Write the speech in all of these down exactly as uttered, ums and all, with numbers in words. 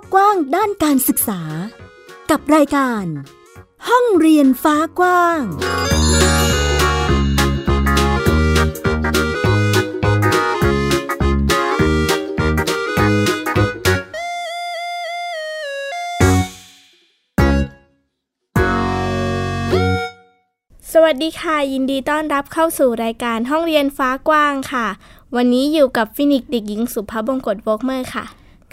กกว้างด้านการศึกษากับรายการห้องเรียนฟ้ากว้างสวัสดีค่ะยินดีต้อนรับเข้าสู่รายการห้องเรียนฟ้ากว้างค่ะวันนี้อยู่กับฟินิกซ์เด็กหญิงสุภบงกตวอล์กเมอร์ค่ะ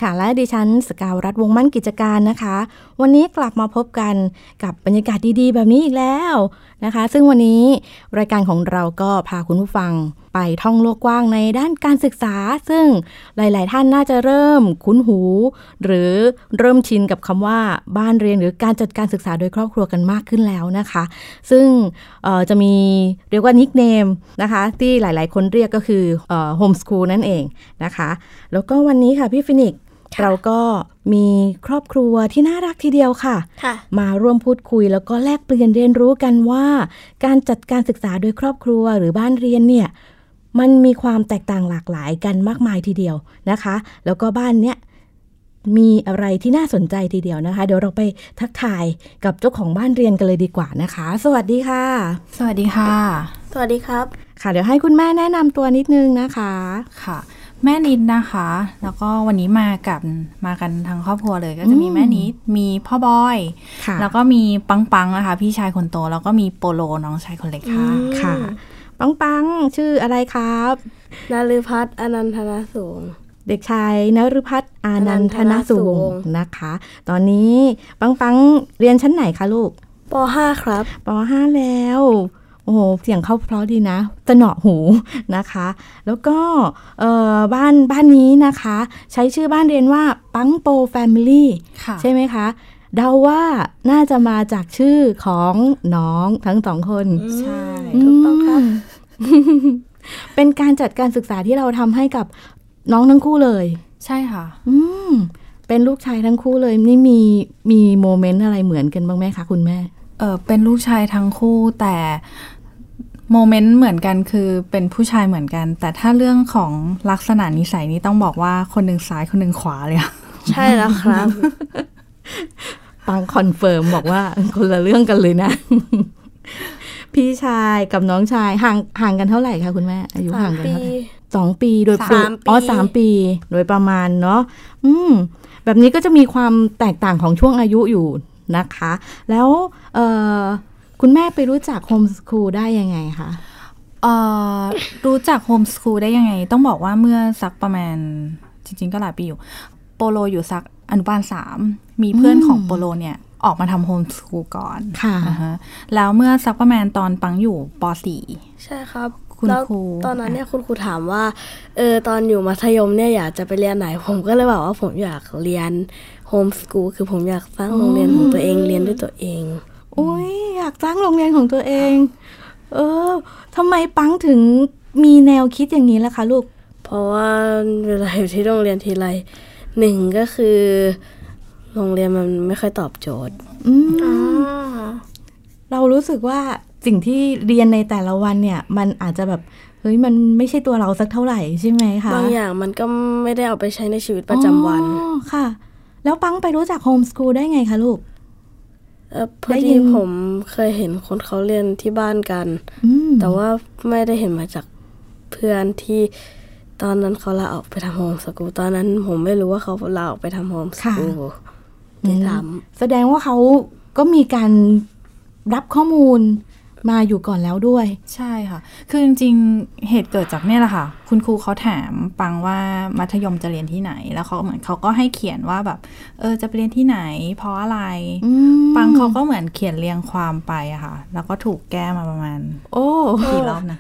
ค่ะและดิฉันสกาวรัตน์วงมั่นกิจการนะคะวันนี้กลับมาพบกันกับบรรยากาศดีๆแบบนี้อีกแล้วนะคะซึ่งวันนี้รายการของเราก็พาคุณผู้ฟังไปท่องโลกกว้างในด้านการศึกษาซึ่งหลายๆท่านน่าจะเริ่มคุ้นหูหรือเริ่มชินกับคำว่าบ้านเรียนหรือการจัดการศึกษาโดยครอบครัวกันมากขึ้นแล้วนะคะซึ่งจะมีเรียกว่านิคเนมนะคะที่หลายๆคนเรียกก็คือโฮมสคูลนั่นเองนะคะแล้วก็วันนี้ค่ะพี่ฟินิกซ์เราก็มีครอบครัวที่น่ารักทีเดียวค่ะมาร่วมพูดคุยแล้วก็แลกเปลี่ยนเรียนรู้กันว่าการจัดการศึกษาโดยครอบครัวหรือบ้านเรียนเนี่ยมันมีความแตกต่างหลากหลายกันมากมายทีเดียวนะคะแล้วก็บ้านเนี้ยมีอะไรที่น่าสนใจทีเดียวนะคะเดี๋ยวเราไปทักทายกับเจ้าของบ้านเรียนกันเลยดีกว่านะคะสวัสดีค่ะสวัสดีค่ะสวัสดีครับค่ะเดี๋ยวให้คุณแม่แนะนำตัวนิดนึงนะคะค่ะแม่นิดนะคะแล้วก็วันนี้มากันมากันทั้งครอบครัวเลยก็จะมีแม่นิดมีพ่อบอยแล้วก็มีปังปังนะคะพี่ชายคนโตแล้วก็มีโปโลน้องชายคนเล็กค่ะค่ะปังปังชื่ออะไรครับนฤพัฒน์อนันทนาสูงเด็กชายนฤพัฒน์อนันทนาสูงนะคะตอนนี้ปังปังเรียนชั้นไหนคะลูกป.ห้า ครับป.ห้า แล้วโอ้โหเสียงเข้าเพราะดีนะจะหนอหูนะคะแล้วก็เอ่อบ้านบ้านนี้นะคะใช้ชื่อบ้านเรียนว่าปั๊งโปแฟมิลี่ใช่ไหมคะเดาว่าน่าจะมาจากชื่อของน้องทั้งสองคนใช่ถูกต้องค่ะ เป็นการจัดการศึกษาที่เราทำให้กับน้องทั้งคู่เลยใช่ค่ะอืมเป็นลูกชายทั้งคู่เลยนี่มีมีโมเมนต์อะไรเหมือนกันบ้างไหมคะคุณแม่เออเป็นลูกชายทั้งคู่แต่โมเมนต์เหมือนกันคือเป็นผู้ชายเหมือนกันแต่ถ้าเรื่องของลักษณะนิสัยนี่ต้องบอกว่าคนหนึ่งซ้ายคนหนึ่งขวาเลยใช่แล้วครับปังคอนเฟิร์มบอกว่าคนละเรื่องกันเลยนะพี่ชายกับน้องชายห่างห่างกันเท่าไหร่คะคุณแม่อายุห่างกันเท่าไหร่สองปีโดยประมาณอ๋อสามปีโดยประมาณเนาะอืมแบบนี้ก็จะมีความแตกต่างของช่วงอายุอยู่นะคะแล้วคุณแม่ไปรู้จักโฮมสคูลได้ยังไงคะรู้จักโฮมสคูลได้ยังไงต้องบอกว่าเมื่อสักประมาณจริงๆก็หลายปีอยู่โปโลอยู่สักอนุบาลสามมีเพื่อนของโปโลเนี่ยออกมาทำโฮมสคูลก่อนค่ะแล้วเมื่อสักประมาณตอนปังอยู่ป.สี่ ใช่ครับคุณครูตอนนั้นเนี่ยคุณครูถามว่าเออตอนอยู่มัธยมเนี่ยอยากจะไปเรียนไหนผมก็เลยบอกว่าผมอยากเรียนโฮมสคูลคือผมอยากสร้างโรงเรียนของตัวเองเรียนด้วยตัวเองโอ้ยอยากสร้างโรงเรียนของตัวเองเออทำไมปังถึงมีแนวคิดอย่างนี้ล่ะคะลูกเพราะว่าเวลาอยู่ที่โรงเรียนทีไรหนึ่งก็คือโรงเรียนมันไม่ค่อยตอบโจทย์อืมอ่าเรารู้สึกว่าสิ่งที่เรียนในแต่ละวันเนี่ยมันอาจจะแบบเฮ้ยมันไม่ใช่ตัวเราสักเท่าไหร่ใช่ไหมคะบางอย่างมันก็ไม่ได้เอาไปใช้ในชีวิตประจำวันอ๋อค่ะแล้วปังไปรู้จักโฮมสกูลได้ไงคะลูกเออพอดีผมเคยเห็นคนเขาเรียนที่บ้านกันแต่ว่าไม่ได้เห็นมาจากเพื่อนที่ตอนนั้นเขาลาออกไปทำโฮมสกูลตอนนั้นผมไม่รู้ว่าเขาลาออกไปทำโฮมสกูลได้ทำแสดงว่าเขาก็มีการรับข้อมูลมาอยู่ก่อนแล้วด้วยใช่ค่ะคือจริงๆเหตุเกิดจากเนี่ยแหละค่ะคุณครูเขาถามปังว่ามัธยมจะเรียนที่ไหนแล้วเขาเหมือนเขาก็ให้เขียนว่าแบบเออจะไปเรียนที่ไหนเพราะอะไรปังเขาก็เหมือนเขียนเรียงความไปอะค่ะแล้วก็ถูกแก้มาประมาณโอ้กี่รอบนะ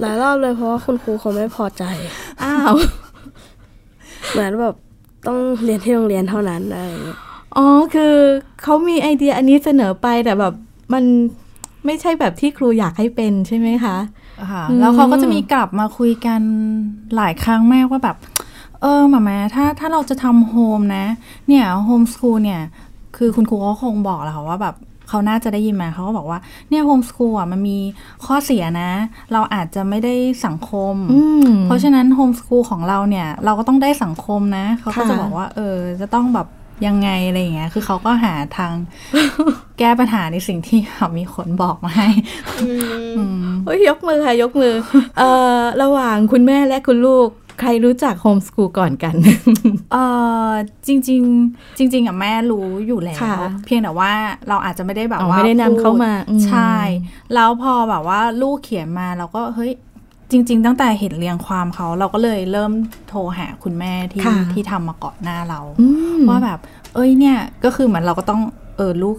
หลายรอบเลยเพราะว่าคุณครูเขาไม่พอใจอ้าวเหมือนแบบต้องเรียนที่โรงเรียนเท่านั้นอะไรอ๋อคือเขามีไอเดียอันนี้เสนอไปแต่แบบมันไม่ใช่แบบที่ครูอยากให้เป็นใช่ไหมคะค่ะแล้วเขาก็จะมีกลับมาคุยกันหลายครั้งแม่ว่าแบบเออหม่าแม่ถ้าถ้าเราจะทำโฮมนะเนี่ยโฮมสคูลเนี่ยคือคุณครูก็คงบอกแหละค่ะว่าแบบ เขาน่าจะได้ยินมาเขาก็บอกว่าเนี่ยโฮมสคูลอ่ะมันมีข้อเสียนะเราอาจจะไม่ได้สังคมเพราะฉะนั้นโฮมสคูลของเราเนี่ยเราก็ต้องได้สังคมนะเขาก็จะบอกว่าเออจะต้องแบบยังไงอะไรอย่างเงี้ยคือเขาก็หาทาง แก้ปัญหาในสิ่งที่เขามีคนบอกมาให้โอ้ยยกมือค่ะยกมือ เอ่อระหว่างคุณแม่และคุณลูกใครรู้จักโฮมสคูลก่อนกัน เอ่อจริงจริงจริงๆอ่ะแม่รู้อยู่แล้วเพียงแต่ว่าเราอาจจะไม่ได้แบบว่าไม่ได้นำเข้ามาใช่แล้วพอแบบว่าลูกเขียนมาเราก็เฮ้ยจริงๆตั้งแต่เห็นเรียงความเขาเราก็เลยเริ่มโทรหาคุณแม่ที่ที่ทำมาก่อนหน้าเราว่าแบบเอ้ยเนี่ยก็คือเหมือนเราก็ต้องเออลูก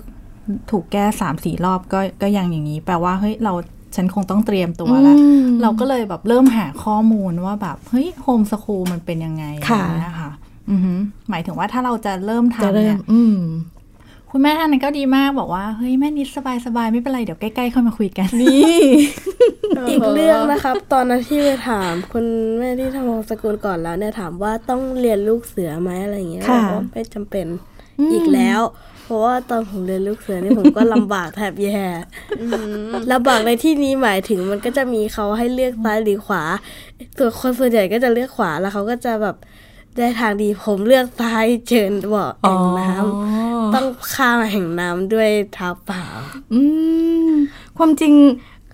ถูกแก้ สามถึงสี่ รอบก็ก็ยังอย่างนี้แปลว่าเฮ้ยเราฉันคงต้องเตรียมตัวแล้วเราก็เลยแบบเริ่มหาข้อมูลว่าแบบเฮ้ยโฮมสคูลมันเป็นยังไงนะคะหมายถึงว่าถ้าเราจะเริ่มทำเนี่ยคุณแม่ท่านนั้นก็ดีมากบอกว่าเฮ้ยแม่นิดสบายๆไม่เป็นไรเดี๋ยวใกล้ๆค่อยมาคุยกันนี่ อีกเรื่องนะครับตอนนั้นที่ไปถามคุณแม่ที่ทำโฮมสกูลก่อนแล้วเนี่ยถามว่าต้องเรียนลูกเสือไหมอะไรอย่างเงี้ยบอกว่าไม่จำเป็นอีกแล้วเพราะว่าตอนผมเรียนลูกเสือนี่ผมก็ลำบากแทบแย่ลำบากในที่นี้หมายถึงมันก็จะมีเขาให้เลือกซ้ายหรือขวาตัวคนส่วนใหญ่ก็จะเลือกขวาแล้วเขาก็จะแบบได้ทางดีผมเลือกซ้ายเจินบ่อแห่งน้ำต้องข้ามแห่งน้ำด้วยเท้าเปล่าความจริง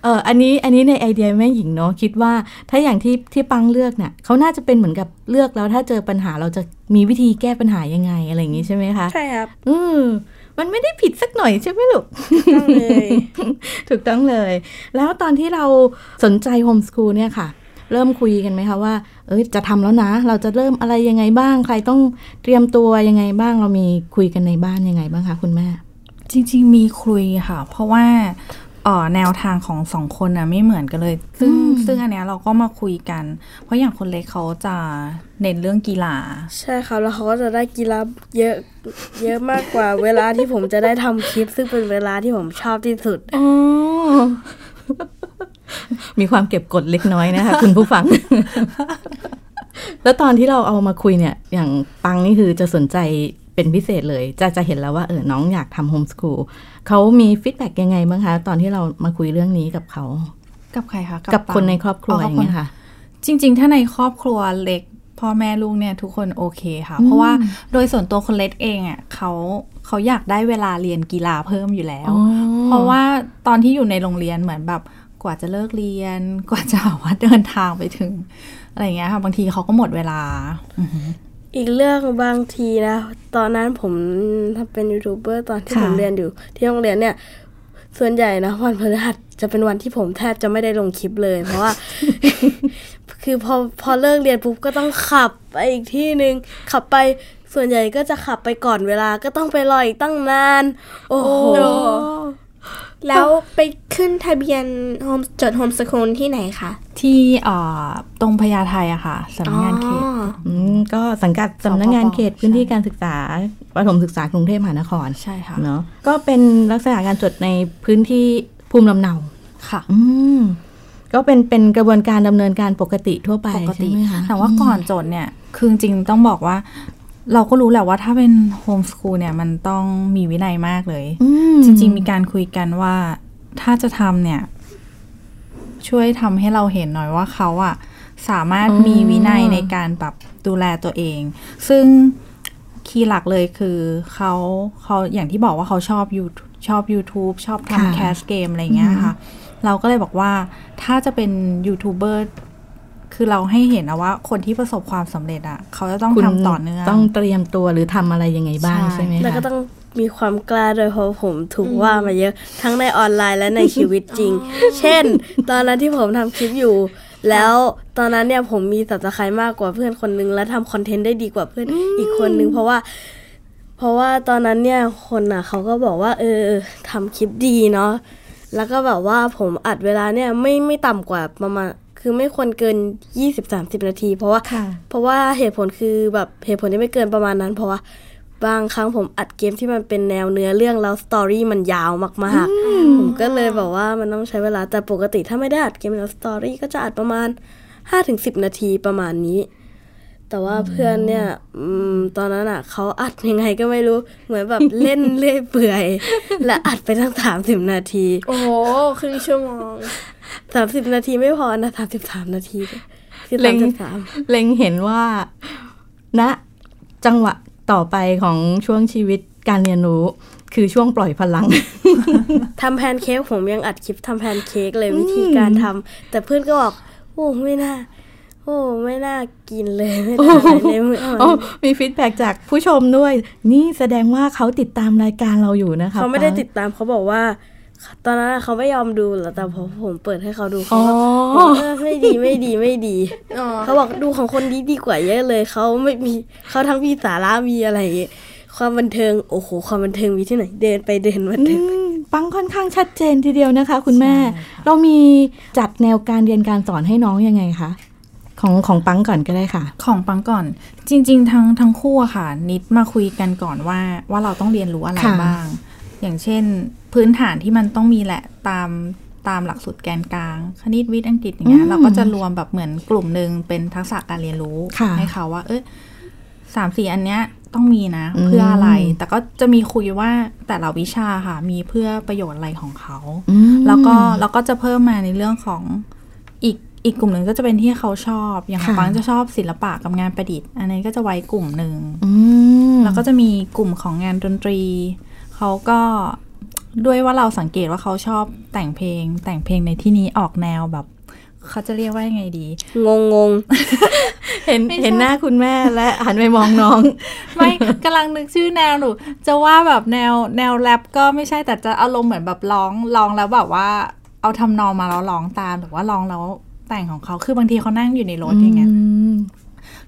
เอออันนี้อันนี้ในไอเดียแม่หญิงเนาะคิดว่าถ้าอย่างที่ที่ปังเลือกเนี่ยเขาน่าจะเป็นเหมือนกับเลือกแล้วถ้าเจอปัญหาเราจะมีวิธีแก้ปัญหายังไงอะไรอย่างงี้ใช่ไหมคะใช่ครับอืมมันไม่ได้ผิดสักหน่อยใช่ไหมลูกถูกต้องเลย ถูกต้องเลยแล้วตอนที่เราสนใจโฮมสคูลเนี่ยค่ะเริ่มคุยกันไหมคะว่าเอ้ยจะทำแล้วนะเราจะเริ่มอะไรยังไงบ้างใครต้องเตรียมตัวยังไงบ้างเรามีคุยกันในบ้านยังไงบ้างคะคุณแม่จริงๆมีคุยค่ะเพราะว่าอ๋อแนวทางของสองคนนะไม่เหมือนกันเลยซึ่งซึ่งอันเนี้ยเราก็มาคุยกันเพราะอย่างคนเล็กเขาจะเน้นเรื่องกีฬาใช่ค่ะแล้วเขาก็จะได้กีฬาเยอะเยอะมากกว่า เวลาที่ผมจะได้ทำคลิปซึ่งเป็นเวลาที่ผมชอบที่สุดอ๋อ มีความเก็บกดเล็กน้อยนะคะ คุณผู้ฟัง แล้วตอนที่เราเอามาคุยเนี่ยอย่างปังนี่คือจะสนใจเป็นพิเศษเลยจะจะเห็นแล้วว่าเออน้องอยากทำโฮมสคูลเขามีฟีดแบ็กยังไงบ้างคะตอนที่เรามาคุยเรื่องนี้กับเขากับใครคะกับคนในครอบครัวอย่างเงี้ยค่ะจริงๆถ้าในครอบครัวเล็กพ่อแม่ลูกเนี่ยทุกคนโอเคค่ะเพราะว่าโดยส่วนตัวคนเล็กเองอ่ะเขาเขาอยากได้เวลาเรียนกีฬาเพิ่มอยู่แล้วเพราะว่าตอนที่อยู่ในโรงเรียนเหมือนแบบกว่าจะเลิกเรียนกว่าจะว่าเดินทางไปถึงอะไรเงี้ยค่ะบางทีเขาก็หมดเวลาอีกเรื่องบางทีนะตอนนั้นผมถ้าเป็นยูทูบเบอร์ตอนที่ผมเรียนอยู่ที่โรงเรียนเนี่ยส่วนใหญ่นะวันพฤหัสจะเป็นวันที่ผมแทบจะไม่ได้ลงคลิปเลยเพราะว่า คือพอพอเลิกเรียนปุ๊บก็ต้องขับไปอีกที่นึงขับไปส่วนใหญ่ก็จะขับไปก่อนเวลาก็ต้องไปรออีกตั้งนานโอ้โหแล้วไปขึ้นทะเบียนโฮมจดโฮมสคูลที่ไหนคะที่ตรงพญาไทอะค่ะสำนักงานเขตก็สังกัดสำนักงานเขตพื้นที่การศึกษาประถมศึกษากรุงเทพมหานครใช่ค่ะเนาะก็เป็นลักษณะการจดในพื้นที่ภูมิลำเนาค่ะก็เป็นเป็นกระบวนการดำเนินการปกติทั่วไปใช่ไหมคะแต่ว่าก่อนจดเนี่ยคือจริงต้องบอกว่าเราก็รู้แหละว่าถ้าเป็นโฮมสคูลเนี่ยมันต้องมีวินัยมากเลยจริงๆมีการคุยกันว่าถ้าจะทำเนี่ยช่วยทำให้เราเห็นหน่อยว่าเขาอะสามารถมีวินัยในการแบบดูแลตัวเองซึ่งคีย์หลักเลยคือเขาเขาอย่างที่บอกว่าเขาชอบ YouTube ชอบ YouTube ชอบทำแคสเกมอะไรเงี้ยค่ะเราก็เลยบอกว่าถ้าจะเป็นยูทูบเบอร์คือเราให้เห็นนะว่าคนที่ประสบความสำเร็จอ่ะเขาจะต้องทำต่อเนื่องต้องเตรียมตัวหรือทำอะไรยังไงบ้างใช่ไหมแล้วก็ต้องมีความกล้าโดยเพราะผมถูกว่ามาเยอะทั้งในออนไลน์และในชีวิตจริง เช่นตอนนั้นที่ผมทำคลิปอยู่แล้วตอนนั้นเนี่ยผมมีสับสไคร้มากกว่าเพื่อนคนนึงและทำคอนเทนต์ได้ดีกว่าเพื่อน อีกคนนึงเพราะว่าเพราะว่าตอนนั้นเนี่ยคนอ่ะเขาก็บอกว่าเออทำคลิปดีเนาะแล้วก็แบบว่าผมอัดเวลาเนี่ยไม่ไม่ต่ำกว่าประมาณคือไม่ควรเกิน ยี่สิบถึงสามสิบ นาทีเพราะว่าเพราะว่าเหตุผลคือแบบเหตุผลที่ไม่เกินประมาณนั้นเพราะว่าบางครั้งผมอัดเกมที่มันเป็นแนวเนื้อเรื่องแล้วสตอรี่มันยาวมากๆผมก็เลยแบบว่ามันต้องใช้เวลาแต่ปกติถ้าไม่ได้อัดเกมแล้วสตอรี่ก็จะอัดประมาณ ห้าถึงสิบ นาทีประมาณนี้ แต่ว่าเพื่อนเนี่ยตอนนั้นอ่ะเขาอัดยังไงก็ไม่รู้เหมือนแบบเล่นเล่ยเปื่อยและอัดไปตั้งสามสิบนาทีโอ้โหครึ่งชั่วโมงสามสิบนาทีไม่พอนะสามสิบสามนาทีเล็งเล็งเห็นว่าณจังหวะต่อไปของช่วงชีวิตการเรียนรู้คือช่วงปล่อยพลังทำแพนเค้กผมยังอัดคลิปทำแพนเค้กเลยวิธีการทำแต่เพื่อนก็บอกโอ้ไม่น่าโอ้ไม่น่ากินเลยไม่ทานในมื้ออ๋อมีฟีดแบ็กจากผู้ชมด้วยนี่แสดงว่าเขาติดตามรายการเราอยู่นะคะเขาไม่ได้ติดตามเขาบอกว่าตอนนั้นเขาไม่ยอมดูหรอกแต่พอผมเปิดให้เขาดูเขาบอกไม่ดีไม่ดีไม่ดีเขาบอกดูของคนดีดีกว่าเยอะเลยเขาไม่มีเขาทั้งมีสาระมีอะไรความบันเทิงโอ้โหความบันเทิงมีที่ไหนเดินไปเดินมาเดินปังค่อนข้างชัดเจนทีเดียวนะคะคุณแม่เรามีจัดแนวการเรียนการสอนให้น้องยังไงคะของของปังก่อนก็ได้ค่ะของปังก่อนจริงๆทั้งทั้งคู่อะค่ะนิดมาคุยกันก่อนว่าว่าเราต้องเรียนรู้อะไรบ้างอย่างเช่นพื้นฐานที่มันต้องมีแหละตามตามหลักสูตรแกนกลางคณิตวิทย์อังกฤษอย่างเงี้ยเราก็จะรวมแบบเหมือนกลุ่มนึงเป็นทักษะการเรียนรู้ให้เขาว่าเอ๊ะสามสี่อันเนี้ยต้องมีนะเพื่ออะไรแต่ก็จะมีคุยว่าแต่ละวิชาค่ะมีเพื่อประโยชน์อะไรของเขาแล้วก็แล้วก็จะเพิ่มมาในเรื่องของอีกอีกกลุ่มหนึ่งก็จะเป็นที่เขาชอบอย่างของปังจะชอบศิลปะกับงานประดิษฐ์อันนี้ก็จะไว้กลุ่มหนึ่งแล้วก็จะมีกลุ่มของงานดนตรีเขาก็ด้วยว่าเราสังเกตว่าเขาชอบแต่งเพลงแต่งเพลงในที่นี้ออกแนวแบบเขาจะเรียกว่ายังไงดีงงง เห็นเห็นหน้าคุณแม่และหันไปมองน้อง ไม่กำลังนึกชื่อแนวหนูจะว่าแบบแนวแนวแรปก็ไม่ใช่แต่จะอารมณ์เหมือนแบบร้องร้องแล้วแบบว่าเอาทำนองมาแล้วร้องตามหรือว่าร้องแล้วแต่งของเขาคือบางทีเขานั่งอยู่ในรถอย่างเงี้ย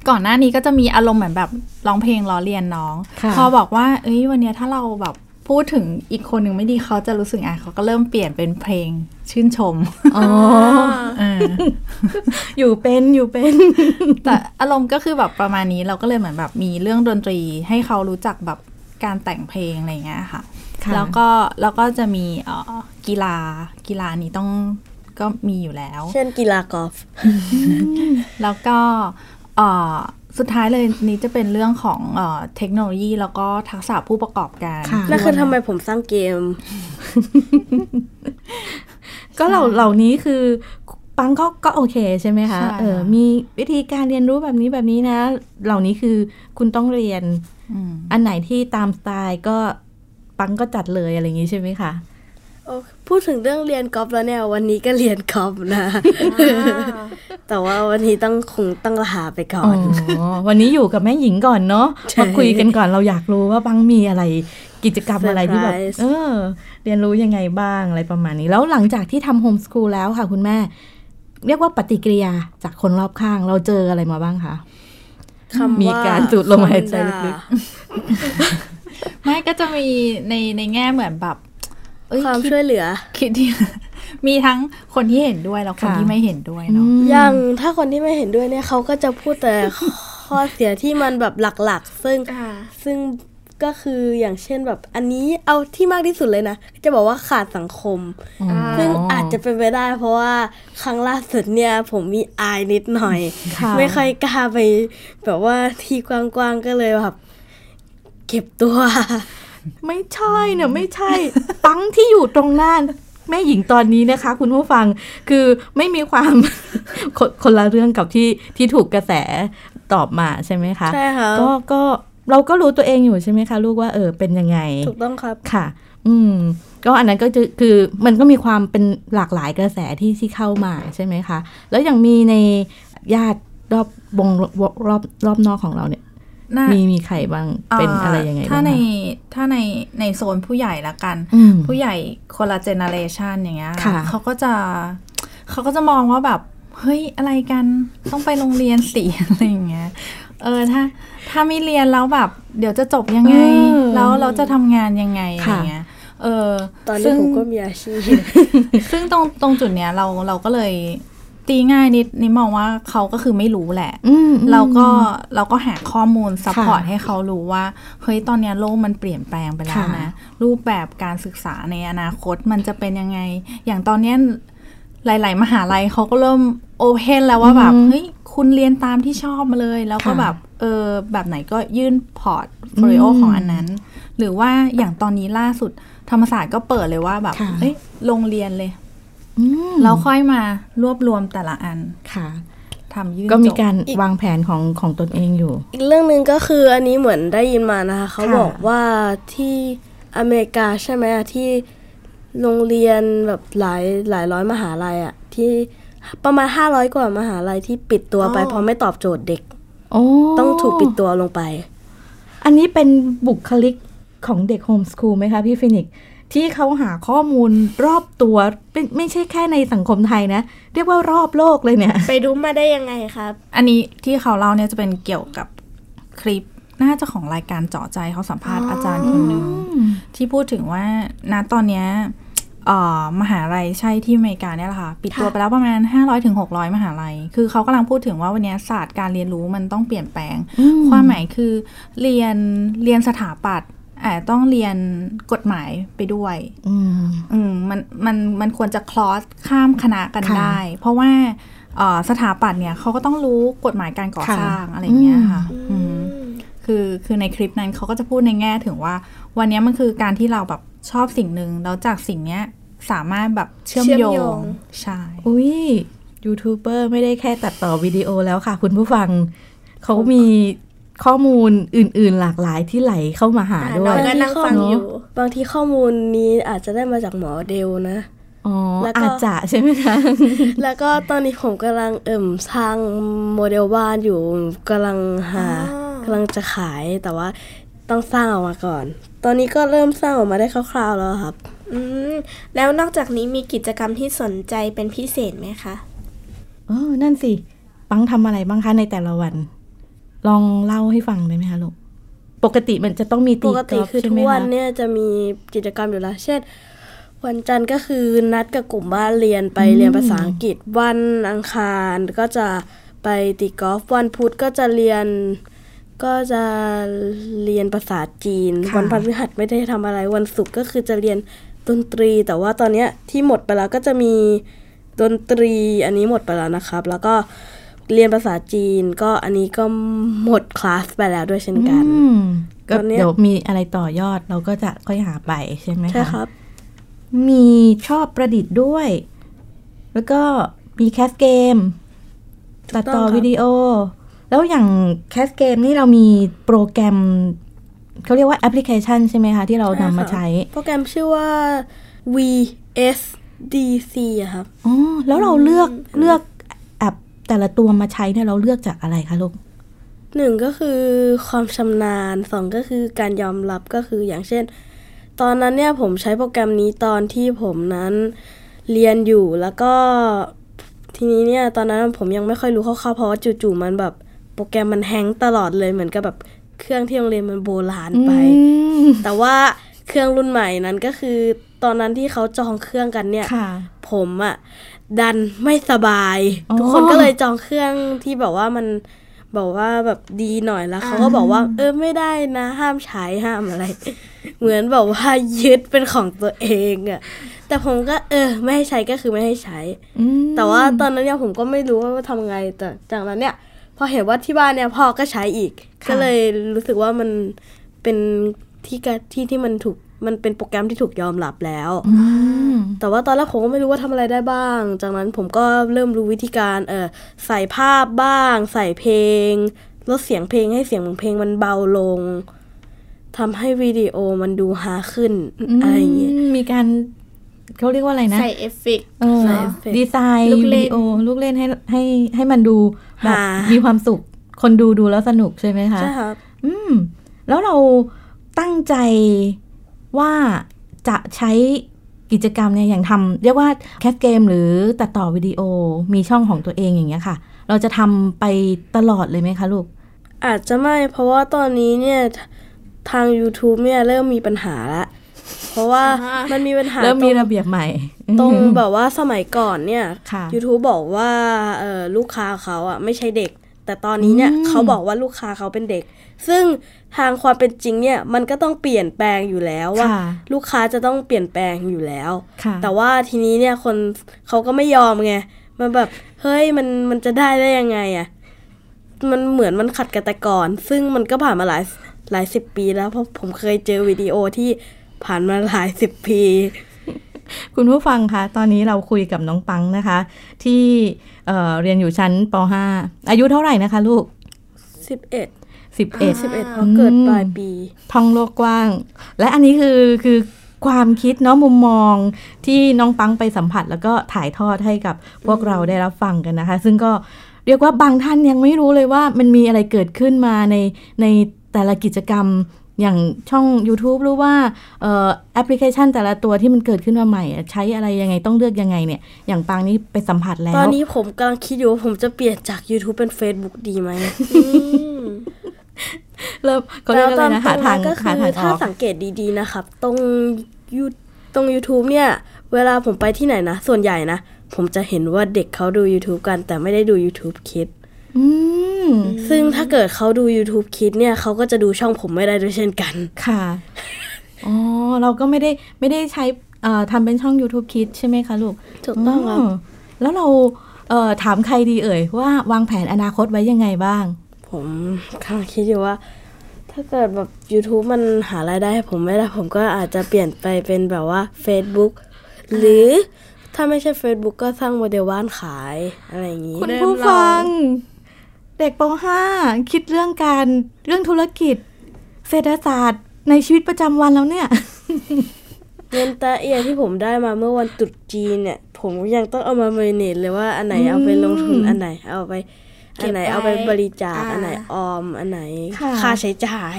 ก่อนหน้านี้ก็จะมีอารมณ์เหมือนแบบร้องเพลงล้อเลียนน้องพอบอกว่าเอ้ยวันนี้ถ้าเราแบบพูดถึงอีกคนหนึ่งไม่ดีเขาจะรู้สึกอ่ะเขาก็เริ่มเปลี่ยนเป็นเพลงชื่นชมอ๋อ อยู่เป็นอยู่เป็นแต่อารมณ์ก็คือแบบประมาณนี้เราก็เลยเหมือนแบบมีเรื่องดนตรีให้เขารู้จักแบบการแต่งเพลงอะไรเงี้ยค่ะแล้วก็แล้วก็จะมีกีฬากีฬานี้ต้องก็มีอยู่แล้วเช่นกีฬากอล์ฟแล้วก็สุดท้ายเลยนี้จะเป็นเรื่องของเทคโนโลยีแล้วก็ทักษะผู้ประกอบการแล้วคือทำไมผมสร้างเกม ก็เหล่าเหล่านี้คือปังก็ก็โอเคใช่ไหมคะเออมีวิธีการเรียนรู้แบบนี้แบบนี้นะเหล่านี้คือคุณต้องเรียน อ, อันไหนที่ตามสไตล์ก็ปังก็จัดเลยอะไรอย่างนี้ใช่ไหมคะพูดถึงเรื่องเรียนกอล์ฟแล้วเนี่ยวันนี้ก็เรียนกอล์ฟนะ แต่ว่าวันนี้ต้องคงต้องลาไปก่อนอ๋อ วันนี้อยู่กับแม่หญิงก่อนเนาะ มาคุยกันก่อนเราอยากรู้ว่าปังมีอะไรกิจกรรม อะไรที่แบบเออเรียนรู้ยังไงบ้างอะไรประมาณนี้แล้วหลังจากที่ทำโฮมสคูลแล้วค่ะคุณแม่เรียกว่าปฏิกิริยาจากคนรอบข้างเราเจออะไรมาบ้างคะมีการสูดลมหายใจลึกๆไม่ก็จะมีในในแง่เหมือนแบบความช่วยเหลือคิดที่มีทั้งคนที่เห็นด้วยแล้วคนที่ไม่เห็นด้วยเนาะอย่างถ้าคนที่ไม่เห็นด้วยเนี่ยเขาก็จะพูดแต่ข้อเสียที่มันแบบหลักๆซึ่งซึ่งก็คืออย่างเช่นแบบอันนี้เอาที่มากที่สุดเลยนะจะบอกว่าขาดสังคมซึ่งอาจจะเป็นไปได้เพราะว่าครั้งล่าสุดเนี่ยผมมีอายนิดหน่อยไม่ค่อยกล้าไปแบบว่าที่กว้างๆก็เลยแบบเก็บตัวไม่ใช่เนี่ยไม่ใช่ปังที่อยู่ตรงหน้าแม่หญิงตอนนี้นะคะคุณผู้ฟังคือไม่มีความ ค, คนละเรื่องกับที่ที่ถูกกระแสตอบมาใช่ไหมคะใช่ค่ะก็ก็เราก็รู้ตัวเองอยู่ใช่ไหมคะลูกว่าเออเป็นยังไงถูกต้องครับค่ะอืมก็อันนั้นก็คือคือมันก็มีความเป็นหลากหลายกระแสที่ที่เข้ามาใช่ไหมคะแล้วอย่างมีในญาติรอบวงรอบรอบนอกของเราเนี่ยมีมีใครบ้างเป็นอะไรยังไงบ้างถ้าในถ้าในในโซนผู้ใหญ่ละกันผู้ใหญ่คนละเจเนเรชันอย่างเงี้ยเขาก็จะเขาก็จะมองว่าแบบเฮ้ยอะไรกันต้องไปโรงเรียนสิอะไรอย่างเงี้ยเออถ้าถ้าไม่เรียนแล้วแบบเดี๋ยวจะจบยังไงแล้วเราจะทำงานยังไงอะไรเงี้ยเออตอนนี้ผมก็มีอาชีพซึ่งตรงตรงจุดเนี้ยเราเราก็เลยตีง่ายนิดนิดมองว่าเขาก็คือไม่รู้แหละเราก็เราก็หาข้อมูลซัพพอร์ตให้เขารู้ว่าเฮ้ยตอนนี้โลกมันเปลี่ยนแปลงไปแล้วนะรูปแบบการศึกษาในอนาคตมันจะเป็นยังไงอย่างตอนนี้หลายๆมหาลัยเขาก็เริ่มโอเพนแล้วว่าแบบเฮ้ยค คุณเรียนตามที่ชอบมาเลยแล้วก็แบบเออแบบไหนก็ยื่นพอร์ตโฟลิโอของอันนั้นหรือว่าอย่างตอนนี้ล่าสุดธรรมศาสตร์ก็เปิดเลยว่าแบบเอ้ยลงเรียนเลยแล้วค่อยมารวบรวมแต่ละอันค่ะทำยื่นก็มีการวางแผนของของตนเองอยู่อีกเรื่องนึงก็คืออันนี้เหมือนได้ยินมานะคะเขาบอกว่าที่อเมริกาใช่ไหมที่โรงเรียนแบบหลายหลายร้อยมหาลัยอะที่ประมาณห้าร้อยกว่ามหาลัยที่ปิดตัวไปเพราะไม่ตอบโจทย์เด็กต้องถูกปิดตัวลงไปอันนี้เป็นบุคลิกของเด็กโฮมสคูลไหมคะพี่ฟินิกที่เขาหาข้อมูลรอบตัวไม่ใช่แค่ในสังคมไทยนะเรียกว่ารอบโลกเลยเนี่ยไปดูมาได้ยังไงครับอันนี้ที่เขาเล่าเนี่ยจะเป็นเกี่ยวกับคลิปน่าจะของรายการเจาะใจเขาสัมภาษณ์อาจารย์คนหนึ่งที่พูดถึงว่าณตอนนี้มหาลัยใช่ที่อเมริกาเนี่ยแหละค่ะปิดตัวไปแล้วประมาณ ห้าร้อยถึงหกร้อย มหาลัยคือเขากำลังพูดถึงว่าวันนี้ศาสตร์การเรียนรู้มันต้องเปลี่ยนแปลงความหมายคือเรียนเรียนสถาปัตย์อาจจะต้องเรียนกฎหมายไปด้วยอืมอืมมันมันมันควรจะคลอสข้ามคณะกันได้เพราะว่าสถาปัตย์เนี่ยเขาก็ต้องรู้กฎหมายการก่อสร้างอะไรเงี้ยค่ะอืมคือคือในคลิปนั้นเขาก็จะพูดในแง่ถึงว่าวันนี้มันคือการที่เราแบบชอบสิ่งหนึ่งแล้วจากสิ่งเนี้ยสามารถแบบเชื่อมโยงใช่อุ้ยยูทูบเบอร์ไม่ได้แค่ตัดต่อวิดีโอแล้วค่ะคุณผู้ฟังเขามีข้อมูลอื่นๆหลากหลายที่ไหลเข้ามาหาด้วยบางทีข้อมูลบางทีข้อมูลนี้อาจจะได้มาจากหมอเดลนะอ๋ออาจจะใช่ไหมคะแล้วก็ตอนนี้ผมกำลังเอิ่มสร้างโมเดลบ้านอยู่กำลังหากำลังจะขายแต่ว่าต้องสร้างออกมาก่อนตอนนี้ก็เริ่มสร้างออกมาได้คร่าวๆแล้วครับอืมแล้วนอกจากนี้มีกิจกรรมที่สนใจเป็นพิเศษไหมคะเออนั่นสิปังทำอะไรบ้างคะในแต่ละวันลองเล่าให้ฟังได้ไหมคะลูกปกติมันจะต้องมีตีกอล์ฟปกติคือทุกวันเนี่ยจะมีกิจกรรมอยู่แล้วเช่นวันจันทร์ก็คือนัดกับกลุ่มบ้านเรียนไปเรียนภาษาอังกฤษวันอังคารก็จะไปตีกอล์ฟวันพุธก็จะเรียนก็จะเรียนภาษาจีนวันพฤหัสไม่ได้ทำอะไรวันศุกร์ก็คือจะเรียนดนตรีแต่ว่าตอนนี้ที่หมดไปแล้วก็จะมีดนตรีอันนี้หมดไปแล้วนะครับแล้วก็เรียนภาษาจีนก็อันนี้ก็หมดคลาสไปแล้วด้วยเช่นกันก็เดี๋ยวมีอะไรต่อยอดเราก็จะค่อยหาไปใช่ไหมคะใช่ครับมีชอบประดิษฐ์ด้วยแล้วก็มีแคสเกมตัดต่อวิดีโอแล้วอย่างแคสเกมนี่เรามีโปรแกรมเขาเรียกว่าแอปพลิเคชันใช่ไหมคะที่เรานำมาใช้โปรแกรมชื่อว่า วี เอส ดี ซี อะครับอ๋อแล้วเราเลือกเลือกแอปแต่ละตัวมาใช้เนี่ยเราเลือกจากอะไรคะลูกหนึ่งก็คือความชำนาญสองก็คือการยอมรับก็คืออย่างเช่นตอนนั้นเนี่ยผมใช้โปรแกรมนี้ตอนที่ผมนั้นเรียนอยู่แล้วก็ทีนี้เนี่ยตอนนั้นผมยังไม่ค่อยรู้คร่าวๆเพราะว่าจู่ๆมันแบบโปรแกรมมันแฮงตลอดเลยเหมือนกับแบบเครื่องที่โรงเรียนมันโบราณไปแต่ว่าเครื่องรุ่นใหม่นั้นก็คือตอนนั้นที่เขาจองเครื่องกันเนี่ยผมอ่ะดันไม่สบายทุกคนก็เลยจองเครื่องที่แบบว่ามันบอกว่าแบบดีหน่อยแล้วเขาก็บอกว่าเออไม่ได้นะห้ามใช้ห้ามอะไรเหมือนแบบว่ายึดเป็นของตัวเองอ่ะแต่ผมก็เออไม่ให้ใช้ก็คือไม่ให้ใช้แต่ว่าตอนนั้นเนี่ยผมก็ไม่รู้ว่าทำไงแต่จากนั้นเนี่ยพอเห็นว่าที่บ้านเนี่ยพ่อก็ใช้อีกก็เลยรู้สึกว่ามันเป็นที่ที่ที่มันถูกมันเป็นโปรแกรมที่ถูกยอมรับแล้วแต่ว่าตอนแรกผมก็ไม่รู้ว่าทำอะไรได้บ้างจากนั้นผมก็เริ่มรู้วิธีการเออใส่ภาพบ้างใส่เพลงลดเสียงเพลงให้เสียงของเพลงมันเบาลงทำให้วิดีโอมันดูฮาขึ้นอะไรอย่างเงี้ยมีการเขาเรียกว่าอะไรนะใส่เอฟเฟกต์ดีไซน์วิดีโอลูกเล่นให้ให้ให้มันดูแบบมีความสุขคนดูดูแล้วสนุกใช่ไหมคะใช่ครับอืมแล้วเราตั้งใจว่าจะใช้กิจกรรมเนี่ยอย่างทำเรียกว่าแคสเกมหรือตัดต่อวิดีโอมีช่องของตัวเองอย่างเงี้ยค่ะเราจะทำไปตลอดเลยไหมคะลูกอาจจะไม่เพราะว่าตอนนี้เนี่ยทาง YouTube เนี่ยเริ่มมีปัญหาละเพราะว่ามันมีปัญหาเริ่มมีระเบียบใหม่ตรงแบบว่าสมัยก่อนเนี่ย YouTube บอกว่าลูกค้าเขาอ่ะไม่ใช่เด็กแต่ตอนนี้เนี่ยเขาบอกว่าลูกค้าเขาเป็นเด็กซึ่งทางความเป็นจริงเนี่ยมันก็ต้องเปลี่ยนแปลงอยู่แล้วว่าลูกค้าจะต้องเปลี่ยนแปลงอยู่แล้วแต่ว่าทีนี้เนี่ยคนเขาก็ไม่ยอมไงมันแบบเฮ้ยมันมันจะได้ได้ยังไงอ่ะ มันเหมือนมันขัดกันแต่ก่อนซึ่งมันก็ผ่านมาหลายหลายสิบปีแล้วเพราะผมเคยเจอวิดีโอที่ผ่านมาหลายสิบปีคุณผู้ฟังคะตอนนี้เราคุยกับน้องปั๊งนะคะที่ เอ่อ เรียนอยู่ชั้นป .ห้า อายุเท่าไหร่นะคะลูกสิบเอ็ดสิบเอ็ดสิบเอ็ดเกิดปลายปีท่องโลกกว้างและอันนี้คือคือความคิดเนาะมุมมองที่น้องปั๊งไปสัมผัสแล้วก็ถ่ายทอดให้กับพวกเราได้รับฟังกันนะคะซึ่งก็เรียกว่าบางท่านยังไม่รู้เลยว่ามันมีอะไรเกิดขึ้นมาในในแต่ละกิจกรรมอย่างช่อง YouTube หรือว่าแอปพลิเคชันแต่ละตัวที่มันเกิดขึ้นมาใหม่ใช้อะไรยังไงต้องเลือกยังไงเนี่ยอย่างปังนี้ไปสัมผัสแล้วตอนนี้ผมกำลังคิดอยู่ว่าผมจะเปลี่ยนจาก YouTube เป็น Facebook ดีไหม แล้วก็เรื่องอะไรนะหาทางหาทางถ้าสังเกตดีๆนะครับตรงยูตรง YouTube เนี่ยเวลาผมไปที่ไหนนะส่วนใหญ่นะผมจะเห็นว่าเด็กเขาดู YouTube กันแต่ไม่ได้ดู YouTube คิดซึ่งถ้าเกิดเขาดู YouTube คิดเนี่ยเขาก็จะดูช่องผมไม่ได้ด้วยเช่นกันค่ะอ๋อเราก็ไม่ได้ไม่ได้ใช้ทำเป็นช่อง YouTube คิดใช่ไหมคะลูกถูกต้องครับแล้วเราถามใครดีเอ่ยว่าวางแผนอนาคตไว้ยังไงบ้างผมกำลังคิดอยู่ว่าถ้าเกิดแบบ YouTube มันหารายได้ให้ผมไม่ได้ผมก็อาจจะเปลี่ยนไปเป็นแบบว่า Facebook หรือถ้าไม่ใช่ Facebook ก็สร้างโมเดลบ้านขายอะไรอย่างนี้คุณผู้ฟังเด็กป .ห้า คิดเรื่องการเรื่องธุรกิจเศรษฐศาสตร์ในชีวิตประจำวันแล้วเนี่ยเงินตาเอียที่ผมได้มาเมื่อวันตรุษจีนเนี่ยผมยังต้องเอามาเมเนจเลยว่าอันไหนเอาไปลงทุนอันไหนเอาไปอันไหนเอาไปบริจาคอันไหนออมอันไหนค่าใช้จ่าย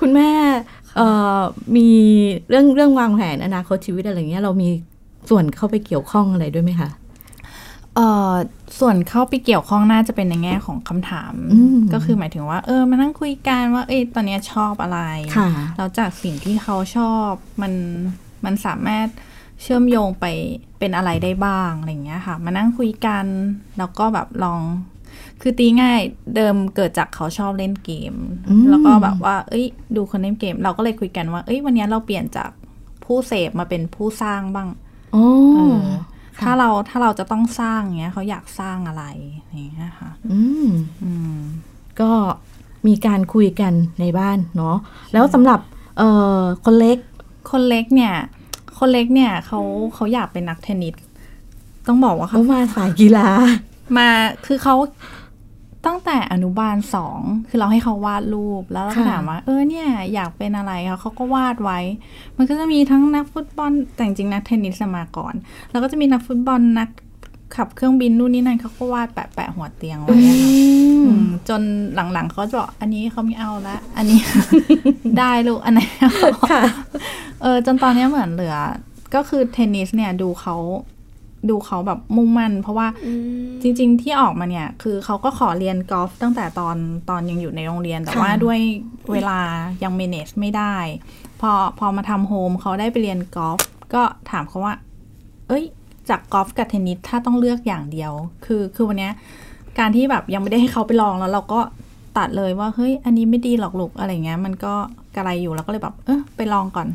คุณแม่มีเรื่องเรื่องวางแผนอนาคตชีวิตอะไรอย่างเงี้ยเรามีส่วนเข้าไปเกี่ยวข้องอะไรด้วยไหมคะเอ่อส่วนเข้าไปเกี่ยวข้องน่าจะเป็นในแง่ของคำถามก็คือหมายถึงว่าเออมานั่งคุยกันว่าเออตอนนี้ชอบอะไรแล้วจากสิ่งที่เขาชอบมันมันสามารถเชื่อมโยงไปเป็นอะไรได้บ้างอะไรอย่างเงี้ยค่ะมานั่งคุยกันแล้วก็แบบลองคือตีง่ายเดิมเกิดจากเขาชอบเล่นเกมแล้วก็แบบว่าเอ้ยดูคนเล่นเกมเราก็เลยคุยกันว่าเอ้ยวันนี้เราเปลี่ยนจากผู้เสพมาเป็นผู้สร้างบ้างอ๋อถ้าเราถ้าเราจะต้องสร้างเงี้ยเขาอยากสร้างอะไรอย่างเงี้ยค่ะอืมอืมก็มีการคุยกันในบ้านเนาะแล้วสำหรับเอ่อคนเล็กคนเล็กเนี่ยคนเล็กเนี่ยเขาเขาอยากเป็นนักเทนนิสต้องบอกว่าเขามาสายกีฬามาคือเขาตั้งแต่อนุบาลสองคือเราให้เขาวาดรูปแล้วเราถามว่าเออเนี่ยอยากเป็นอะไรเขาเขาก็วาดไว้มันก็จะมีทั้งนักฟุตบอลแต่จริงนักเทนนิสมาก่อนแล้วก็จะมีนักฟุตบอลนักขับเครื่องบินนู่นนี่นั่นเขาก็วาดแปะแปะหัวเตียงไว้จนหลังๆเขาจะบอกอันนี้เขาไม่เอาละอันนี้ ได้ลูกอันไหน เออจนตอนนี้เหมือนเหลือก็คือเทนนิสเนี่ยดูเขาดูเขาแบบมุ่งมั่นเพราะว่าจริงๆที่ออกมาเนี่ยคือเขาก็ขอเรียนกอล์ฟตั้งแต่ตอนตอนยังอยู่ในโรงเรียนแต่ว่าด้วยเวลายังเมเนจไม่ได้พอพอมาทำโฮมเขาได้ไปเรียนกอล์ฟก็ถามเขาว่าเอ้ยจากกอล์ฟกับเทนนิสถ้าต้องเลือกอย่างเดียวคือคือวันนี้การที่แบบยังไม่ได้ให้เขาไปลองแล้วเราก็ตัดเลยว่าเฮ้ยอันนี้ไม่ดีหรอกลูกอะไรเงี้ยมันก็กระไรอยู่แล้วก็เลยแบบเออไปลองก่อน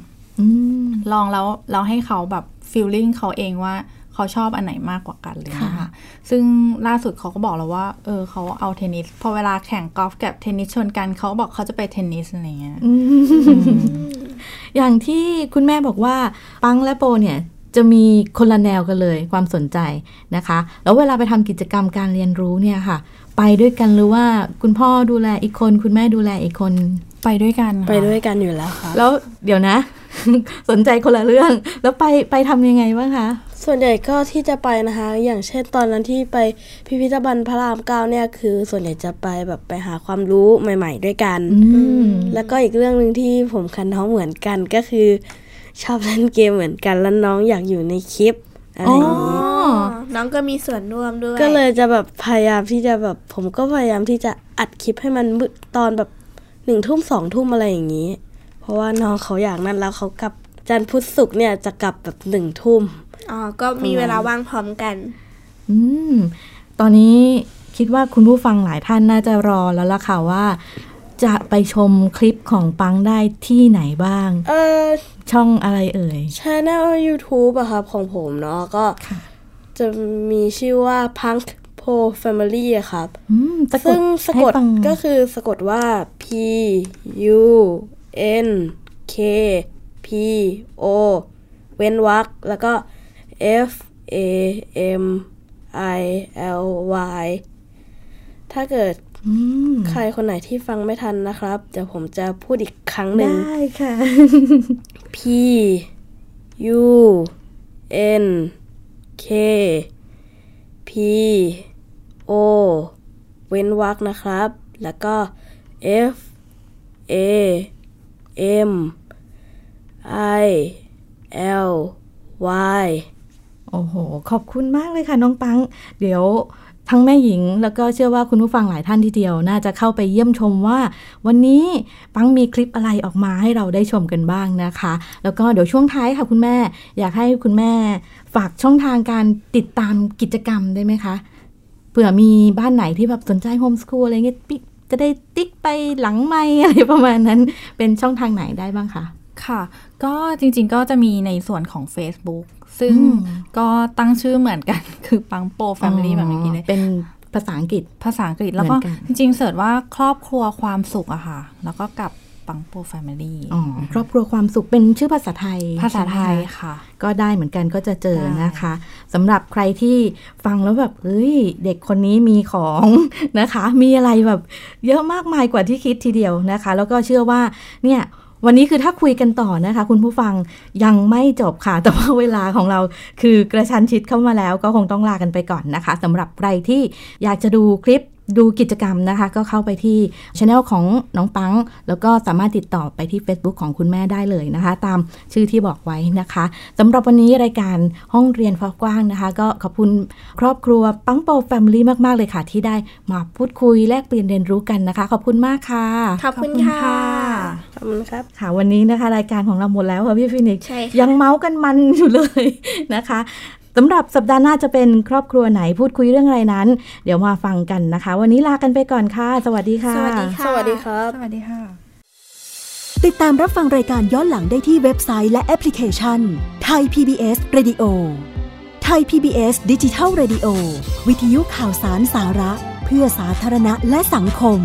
ลองแล้วเราให้เขาแบบฟีลลิ่งเขาเองว่าเขาชอบอันไหนมากกว่ากันเลยนะคะซึ่งล่าสุดเขาก็บอกเราว่าเออเขาเอาเทนนิสพอเวลาแข่งกอล์ฟกับเทนนิสชนกันเขาบอกเขาจะไปเทนนิสอะไรเงี้ย อย่างที่คุณแม่บอกว่าปังและโปเนี่ยจะมีคนละแนวกันเลยความสนใจนะคะแล้วเวลาไปทำกิจกรรมการเรียนรู้เนี่ยค่ะไปด้วยกันหรือว่าคุณพ่อดูแลอีกคนคุณแม่ดูแลอีกคนไปด้วยกันไปด้วยกันอยู่แล้วค่ะแล้วเดี๋ยวนะ สนใจคนละเรื่องแล้วไปไปทำยังไงบ้างคะส่วนใหญ่ก็ที่จะไปนะคะอย่างเช่นตอนนั้นที่ไปพิพิธภัณฑ์พระรามเก้าเนี่ยคือส่วนใหญ่จะไปแบบไปหาความรู้ใหม่ๆด้วยกันแล้วก็อีกเรื่องนึงที่ผมคันท้องเหมือนกันก็คือชอบเล่นเกมเหมือนกันแล้วน้องอยากอยู่ในคลิปอะไรอย่างนี้น้องก็มีส่วนร่วมด้วยก็เลยจะแบบพยายามที่จะแบบผมก็พยายามที่จะอัดคลิปให้มันตอนแบบหนึ่งทุ่มสองทุ่มอะไรอย่างนี้เพราะว่าน้องเขาอยากนั่นแล้วเขากลับจันทร์พุธศุกร์เนี่ยจะกลับแบบหนึ่งทุ่มอ๋อก็มีเวลาว่างพร้อมกันอืมตอนนี้คิดว่าคุณผู้ฟังหลายท่านน่าจะรอแล้วล่ะค่ะว่าจะไปชมคลิปของปังได้ที่ไหนบ้างเออช่องอะไรเอ่ย Channel YouTube อะครับของผมเนาะก็จะมีชื่อว่า Punk Po Family ครับซึ่งสะกดก็คือสะกดว่า P U N K P O เว้นวรรคแล้วก็ F A M I L Y ถ้าเกิดใครคนไหนที่ฟังไม่ทันนะครับเดี๋ยวผมจะพูดอีกครั้งหนึ่งได้ค่ะ P U N K P O เว้นวรรคนะครับแล้วก็ F A M I L Y โอ้โหขอบคุณมากเลยค่ะน้องปังเดี๋ยวทั้งแม่หญิงแล้วก็เชื่อว่าคุณผู้ฟังหลายท่านทีเดียวน่าจะเข้าไปเยี่ยมชมว่าวันนี้ปังมีคลิปอะไรออกมาให้เราได้ชมกันบ้างนะคะแล้วก็เดี๋ยวช่วงท้ายค่ะคุณแม่อยากให้คุณแม่ฝากช่องทางการติดตามกิจกรรมได้ไหมคะเผื่อมีบ้านไหนที่แบบสนใจโฮมสคูลอะไรเงี้ยจะได้ติ๊กไปหลังไมค์อะไรประมาณนั้นเป็นช่องทางไหนได้บ้างคะค่ะก็จริงๆก็จะมีในส่วนของ Facebook ซึ่งก็ตั้งชื่อเหมือนกันคือปั๊งโปแฟมิลี่แบบเมื่อกี้เลยเป็นภาษาอังกฤษภาษาอังกฤษแล้วก็จริงๆเสิร์ชว่าครอบครัวความสุขอะค่ะแล้วก็กับปั๊งโปแฟมิลี่ครอบครัวความสุขเป็นชื่อภาษาไทยภาษาไทยค่ะก็ได้เหมือนกันก็จะเจอนะคะสำหรับใครที่ฟังแล้วแบบเฮ้ยเด็กคนนี้มีของนะคะมีอะไรแบบเยอะมากมายกว่าที่คิดทีเดียวนะคะแล้วก็เชื่อว่าเนี่ยวันนี้คือถ้าคุยกันต่อนะคะคุณผู้ฟังยังไม่จบค่ะแต่ว่าเวลาของเราคือกระชั้นชิดเข้ามาแล้วก็คงต้องลากันไปก่อนนะคะสำหรับใครที่อยากจะดูคลิปดูกิจกรรมนะคะก็เข้าไปที่ channel ของน้องปังแล้วก็สามารถติดต่อไปที่ Facebook ของคุณแม่ได้เลยนะคะตามชื่อที่บอกไว้นะคะสำหรับวันนี้รายการห้องเรียนฟ้ากว้างนะคะก็ขอบคุณครอบครัวปั๊งโปแฟมิลี่มากๆเลยค่ะที่ได้มาพูดคุยแลกเปลี่ยนเรียนรู้กันนะคะขอบคุณมากค่ะขอบคุณค่ะขอบคุณครับค่ะวันนี้นะคะรายการของเราหมดแล้วค่ะพี่ฟินิกซ์ยังเมาส์กันมันอยู่เลยนะคะสำหรับสัปดาห์หน้าจะเป็นครอบครัวไหนพูดคุยเรื่องอะไรนั้นเดี๋ยวมาฟังกันนะคะวันนี้ลากันไปก่อนค่ะสวัสดีค่ะสวัสดีค่ะสวัสดีครับสวัสดีค่ะติดตามรับฟังรายการย้อนหลังได้ที่เว็บไซต์และแอปพลิเคชัน Thai พี บี เอส Radio Thai พี บี เอส Digital Radio วิทยุข่าวสารสาระเพื่อสาธารณะและสังคม